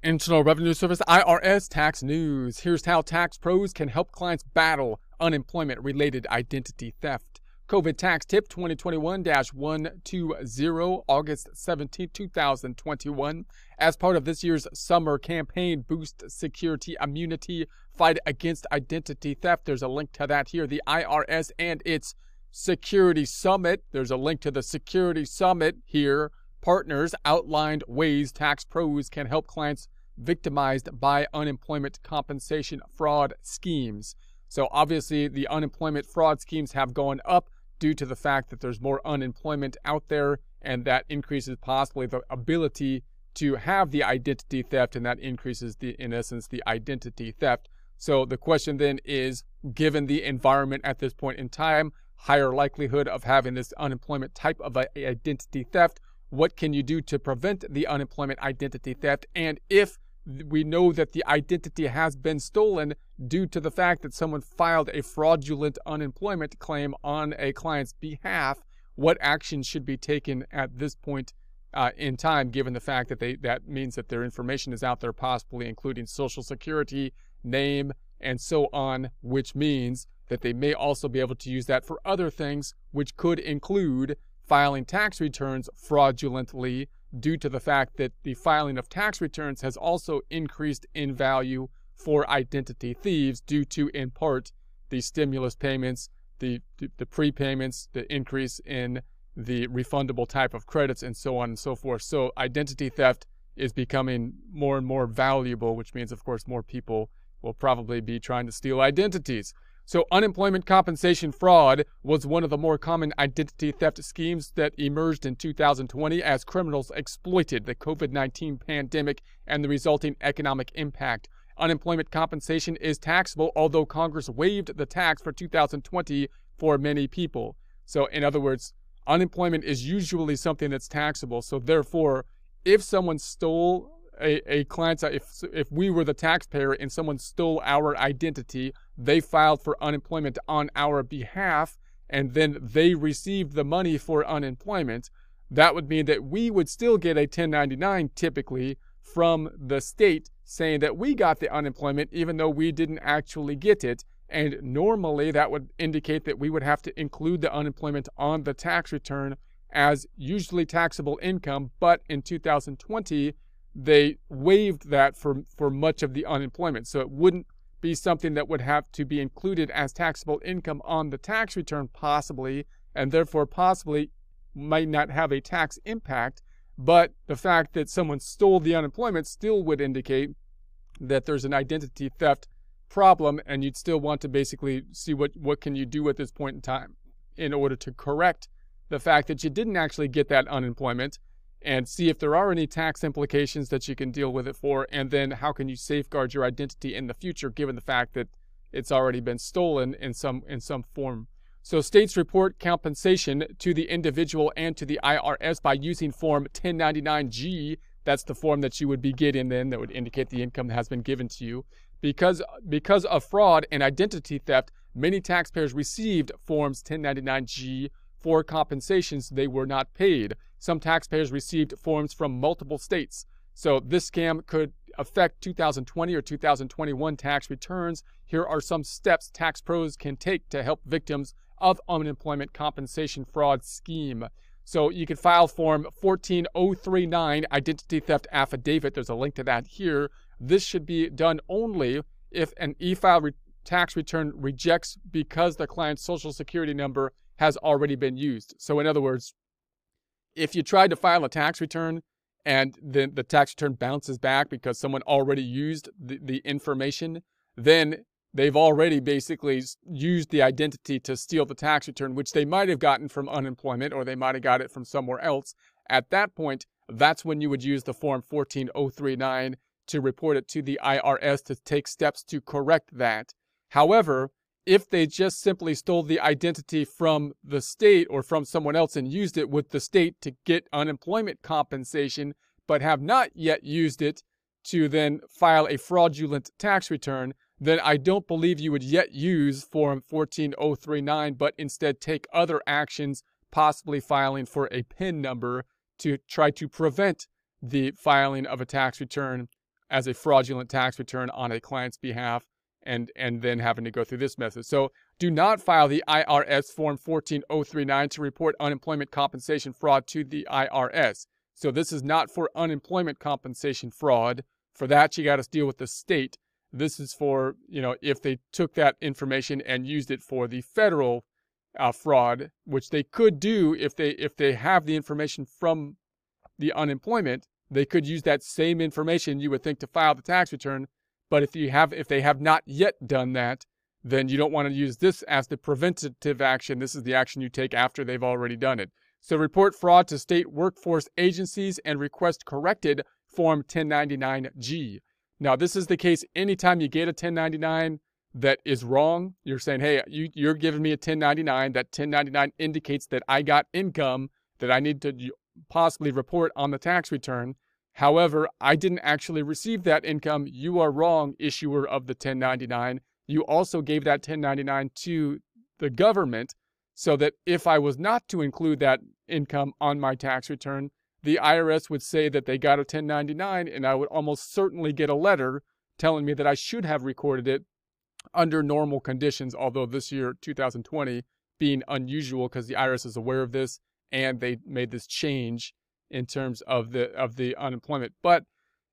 Internal Revenue Service, IRS tax news. Here's how tax pros can help clients battle unemployment-related identity theft. COVID Tax Tip 2021-120, August 17, 2021. As part of this year's summer campaign, Boost Security Immunity, Fight Against Identity Theft. There's a link to that here. The IRS and its Security Summit. There's a link to the Security Summit here. Partners outlined ways tax pros can help clients victimized by unemployment compensation fraud schemes. So obviously the unemployment fraud schemes have gone up due to the fact that there's more unemployment out there, and that increases possibly the ability to have the identity theft, and that increases in essence the identity theft. So the question then is, given the environment at this point in time, higher likelihood of having this unemployment type of identity theft, what can you do to prevent the unemployment identity theft? And if we know that the identity has been stolen due to the fact that someone filed a fraudulent unemployment claim on a client's behalf, what action should be taken at this point in time, given the fact that that means that their information is out there, possibly including Social Security, name, and so on, which means that they may also be able to use that for other things, which could include filing tax returns fraudulently, due to the fact that the filing of tax returns has also increased in value for identity thieves due to, in part, the stimulus payments, the prepayments, the increase in the refundable type of credits, and so on and so forth. So identity theft is becoming more and more valuable, which means, of course, more people will probably be trying to steal identities. So unemployment compensation fraud was one of the more common identity theft schemes that emerged in 2020 as criminals exploited the COVID-19 pandemic and the resulting economic impact. Unemployment compensation is taxable, although Congress waived the tax for 2020 for many people. So in other words, unemployment is usually something that's taxable. So therefore, if someone stole a client's, if we were the taxpayer and someone stole our identity, they filed for unemployment on our behalf, and then they received the money for unemployment, that would mean that we would still get a 1099 typically from the state saying that we got the unemployment even though we didn't actually get it. And normally that would indicate that we would have to include the unemployment on the tax return as usually taxable income, but in 2020, they waived that for much of the unemployment. So it wouldn't be something that would have to be included as taxable income on the tax return possibly, and therefore possibly might not have a tax impact. But the fact that someone stole the unemployment still would indicate that there's an identity theft problem, and you'd still want to basically see what can you do at this point in time in order to correct the fact that you didn't actually get that unemployment, and see if there are any tax implications that you can deal with it for, and then how can you safeguard your identity in the future given the fact that it's already been stolen in some form. So states report compensation to the individual and to the IRS by using form 1099-G. That's the form that you would be getting then that would indicate the income that has been given to you. Because of fraud and identity theft, many taxpayers received forms 1099-G for compensations they were not paid. Some taxpayers received forms from multiple states. So this scam could affect 2020 or 2021 tax returns. Here are some steps tax pros can take to help victims of unemployment compensation fraud scheme. So you can file form 14039 Identity Theft Affidavit. There's a link to that here. This should be done only if an e-file tax return rejects because the client's Social Security number has already been used. So in other words, if you tried to file a tax return and then the tax return bounces back because someone already used the information, then they've already basically used the identity to steal the tax return, which they might have gotten from unemployment, or they might have got it from somewhere else. At that point, that's when you would use the form 14039 to report it to the IRS to take steps to correct that. However, if they just simply stole the identity from the state or from someone else and used it with the state to get unemployment compensation, but have not yet used it to then file a fraudulent tax return, then I don't believe you would yet use form 14039, but instead take other actions, possibly filing for a PIN number to try to prevent the filing of a tax return as a fraudulent tax return on a client's behalf and then having to go through this method. So do not file the IRS form 14039 to report unemployment compensation fraud to the IRS. So this is not for unemployment compensation fraud. For that, you got to deal with the state. This is for, you know, if they took that information and used it for the federal fraud, which they could do if they have the information from the unemployment, they could use that same information, you would think, to file the tax return. But if they have not yet done that, then you don't want to use this as the preventative action. This is the action you take after they've already done it. So report fraud to state workforce agencies and request corrected form 1099-G. Now, this is the case anytime you get a 1099 that is wrong. You're saying, hey, you're giving me a 1099. That 1099 indicates that I got income that I need to possibly report on the tax return. However, I didn't actually receive that income. You are wrong, issuer of the 1099. You also gave that 1099 to the government, so that if I was not to include that income on my tax return, the IRS would say that they got a 1099, and I would almost certainly get a letter telling me that I should have recorded it under normal conditions, although this year, 2020, being unusual because the IRS is aware of this, and they made this change in terms of the unemployment. But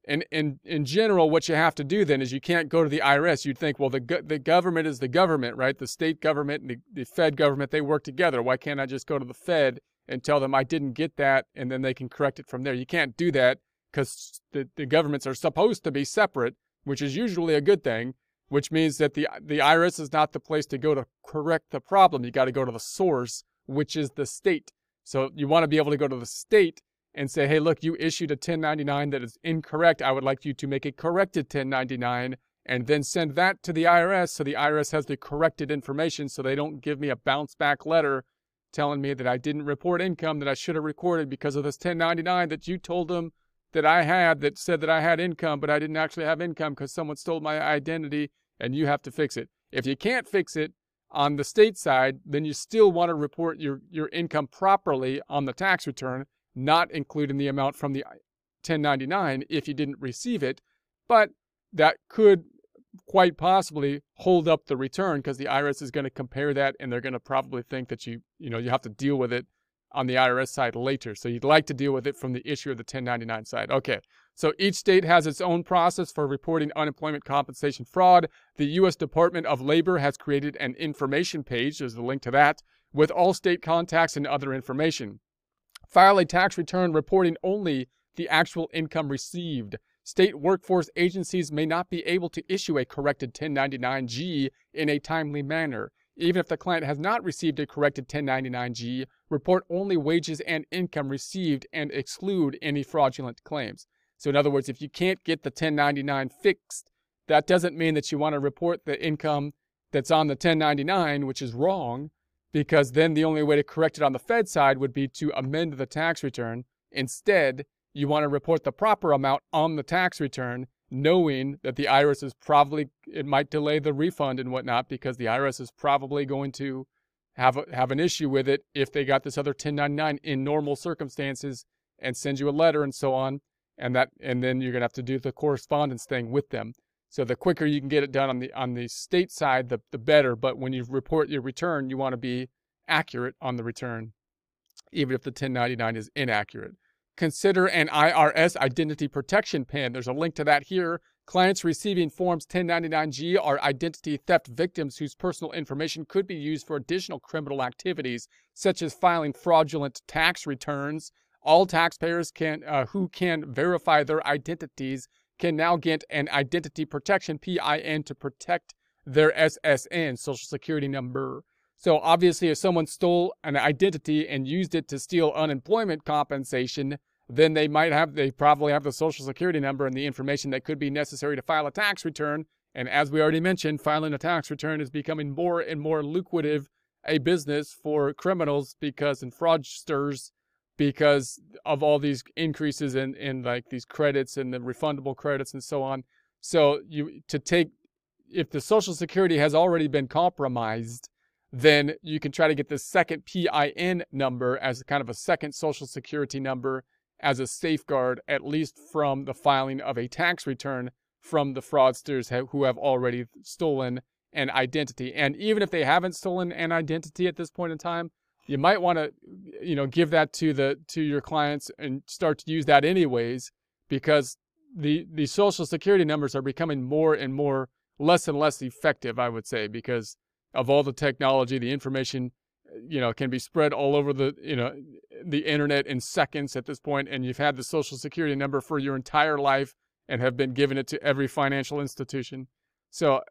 in general, what you have to do then is you can't go to the IRS. You'd think, well, the government is the government, right? The state government and the Fed government, they work together. Why can't I just go to the Fed and tell them I didn't get that, and then they can correct it from there? You can't do that because the governments are supposed to be separate, which is usually a good thing, which means that the IRS is not the place to go to correct the problem. You got to go to the source, which is the state. So you want to be able to go to the state and say, hey, look, you issued a 1099 that is incorrect. I would like you to make a corrected 1099, and then send that to the IRS so the IRS has the corrected information, so they don't give me a bounce back letter telling me that I didn't report income that I should have recorded because of this 1099 that you told them that I had, that said that I had income, but I didn't actually have income because someone stole my identity, and you have to fix it. If you can't fix it on the state side, then you still want to report your income properly on the tax return, not including the amount from the 1099 if you didn't receive it. But that could quite possibly hold up the return because the IRS is going to compare that, and they're going to probably think that you have to deal with it on the IRS side later. So you'd like to deal with it from the issue of the 1099 side. Okay, so each state has its own process for reporting unemployment compensation fraud. The U.S. Department of Labor has created an information page, there's a link to that, with all state contacts and other information. File a tax return reporting only the actual income received. State workforce agencies may not be able to issue a corrected 1099-G in a timely manner. Even if the client has not received a corrected 1099-G, report only wages and income received and exclude any fraudulent claims. So in other words, if you can't get the 1099 fixed, that doesn't mean that you want to report the income that's on the 1099, which is wrong, because then the only way to correct it on the Fed side would be to amend the tax return. Instead, you want to report the proper amount on the tax return, knowing that the IRS is probably, it might delay the refund and whatnot, because the IRS is probably going to have an issue with it if they got this other 1099 in normal circumstances and send you a letter and so on. And then you're going to have to do the correspondence thing with them. So the quicker you can get it done on the state side, the better. But when you report your return, you want to be accurate on the return, even if the 1099 is inaccurate. Consider an IRS identity protection plan. There's a link to that here. Clients receiving forms 1099-G are identity theft victims whose personal information could be used for additional criminal activities, such as filing fraudulent tax returns. All taxpayers who can verify their identities can now get an identity protection PIN to protect their SSN, Social Security number. So obviously, if someone stole an identity and used it to steal unemployment compensation, then they probably have the Social Security number and the information that could be necessary to file a tax return. And as we already mentioned, filing a tax return is becoming more and more lucrative a business for criminals and fraudsters, because of all these increases in like these credits and the refundable credits and so on. So if the Social Security has already been compromised, then you can try to get the second PIN number as kind of a second Social Security number as a safeguard, at least from the filing of a tax return from the fraudsters who have already stolen an identity. And even if they haven't stolen an identity at this point in time, you might want to, give that to your clients and start to use that anyways, because the Social Security numbers are becoming more and more less and less effective, I would say, because of all the technology, the information, can be spread all over the, the internet in seconds at this point. And you've had the Social Security number for your entire life and have been giving it to every financial institution. So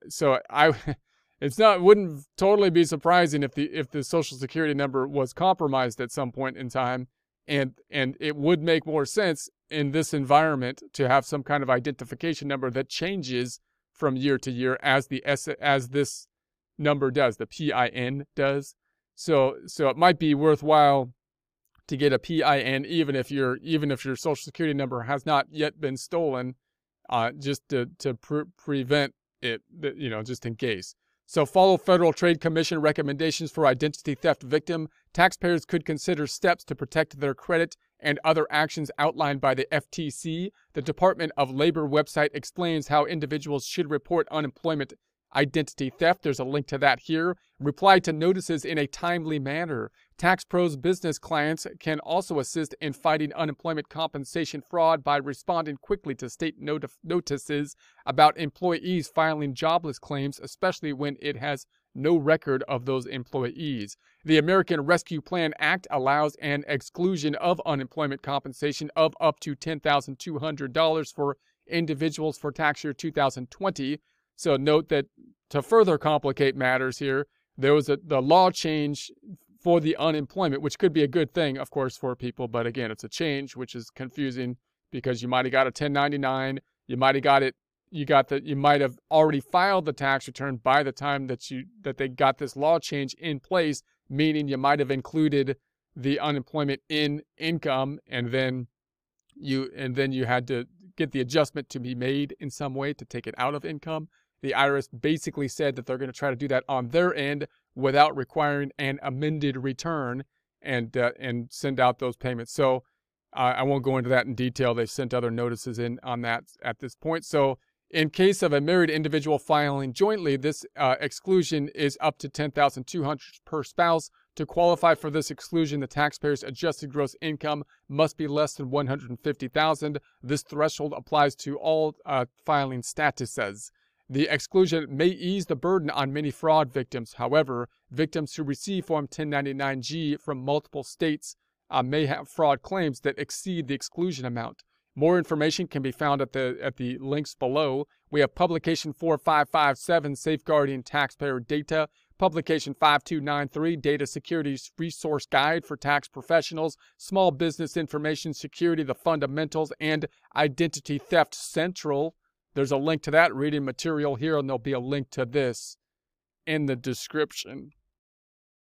wouldn't totally be surprising if the Social Security number was compromised at some point in time, and it would make more sense in this environment to have some kind of identification number that changes from year to year as this number does, the PIN does. So it might be worthwhile to get a PIN even if your Social Security number has not yet been stolen, just to prevent it, just in case. So follow Federal Trade Commission recommendations for identity theft victim. Taxpayers could consider steps to protect their credit and other actions outlined by the FTC. The Department of Labor website explains how individuals should report unemployment identity theft. There's a link to that here. Reply to notices in a timely manner. Tax Pro's business clients can also assist in fighting unemployment compensation fraud by responding quickly to state notices about employees filing jobless claims, especially when it has no record of those employees. The American Rescue Plan Act allows an exclusion of unemployment compensation of up to $10,200 for individuals for tax year 2020. So note that to further complicate matters here, there was the law change for the unemployment, which could be a good thing, of course, for people. But again, it's a change, which is confusing because you might have got a 1099, you might have already filed the tax return by the time that they got this law change in place, meaning you might have included the unemployment in income, and then you had to get the adjustment to be made in some way to take it out of income. The IRS basically said that they're going to try to do that on their end without requiring an amended return and send out those payments. So I won't go into that in detail. They've sent other notices in on that at this point. So in case of a married individual filing jointly, this exclusion is up to $10,200 per spouse. To qualify for this exclusion, the taxpayer's adjusted gross income must be less than $150,000. This threshold applies to all filing statuses. The exclusion may ease the burden on many fraud victims. However, victims who receive Form 1099-G from multiple states may have fraud claims that exceed the exclusion amount. More information can be found at the links below. We have Publication 4557, Safeguarding Taxpayer Data. Publication 5293, Data Security Resource Guide for Tax Professionals, Small Business Information Security, The Fundamentals, and Identity Theft Central. There's a link to that reading material here, and there'll be a link to this in the description.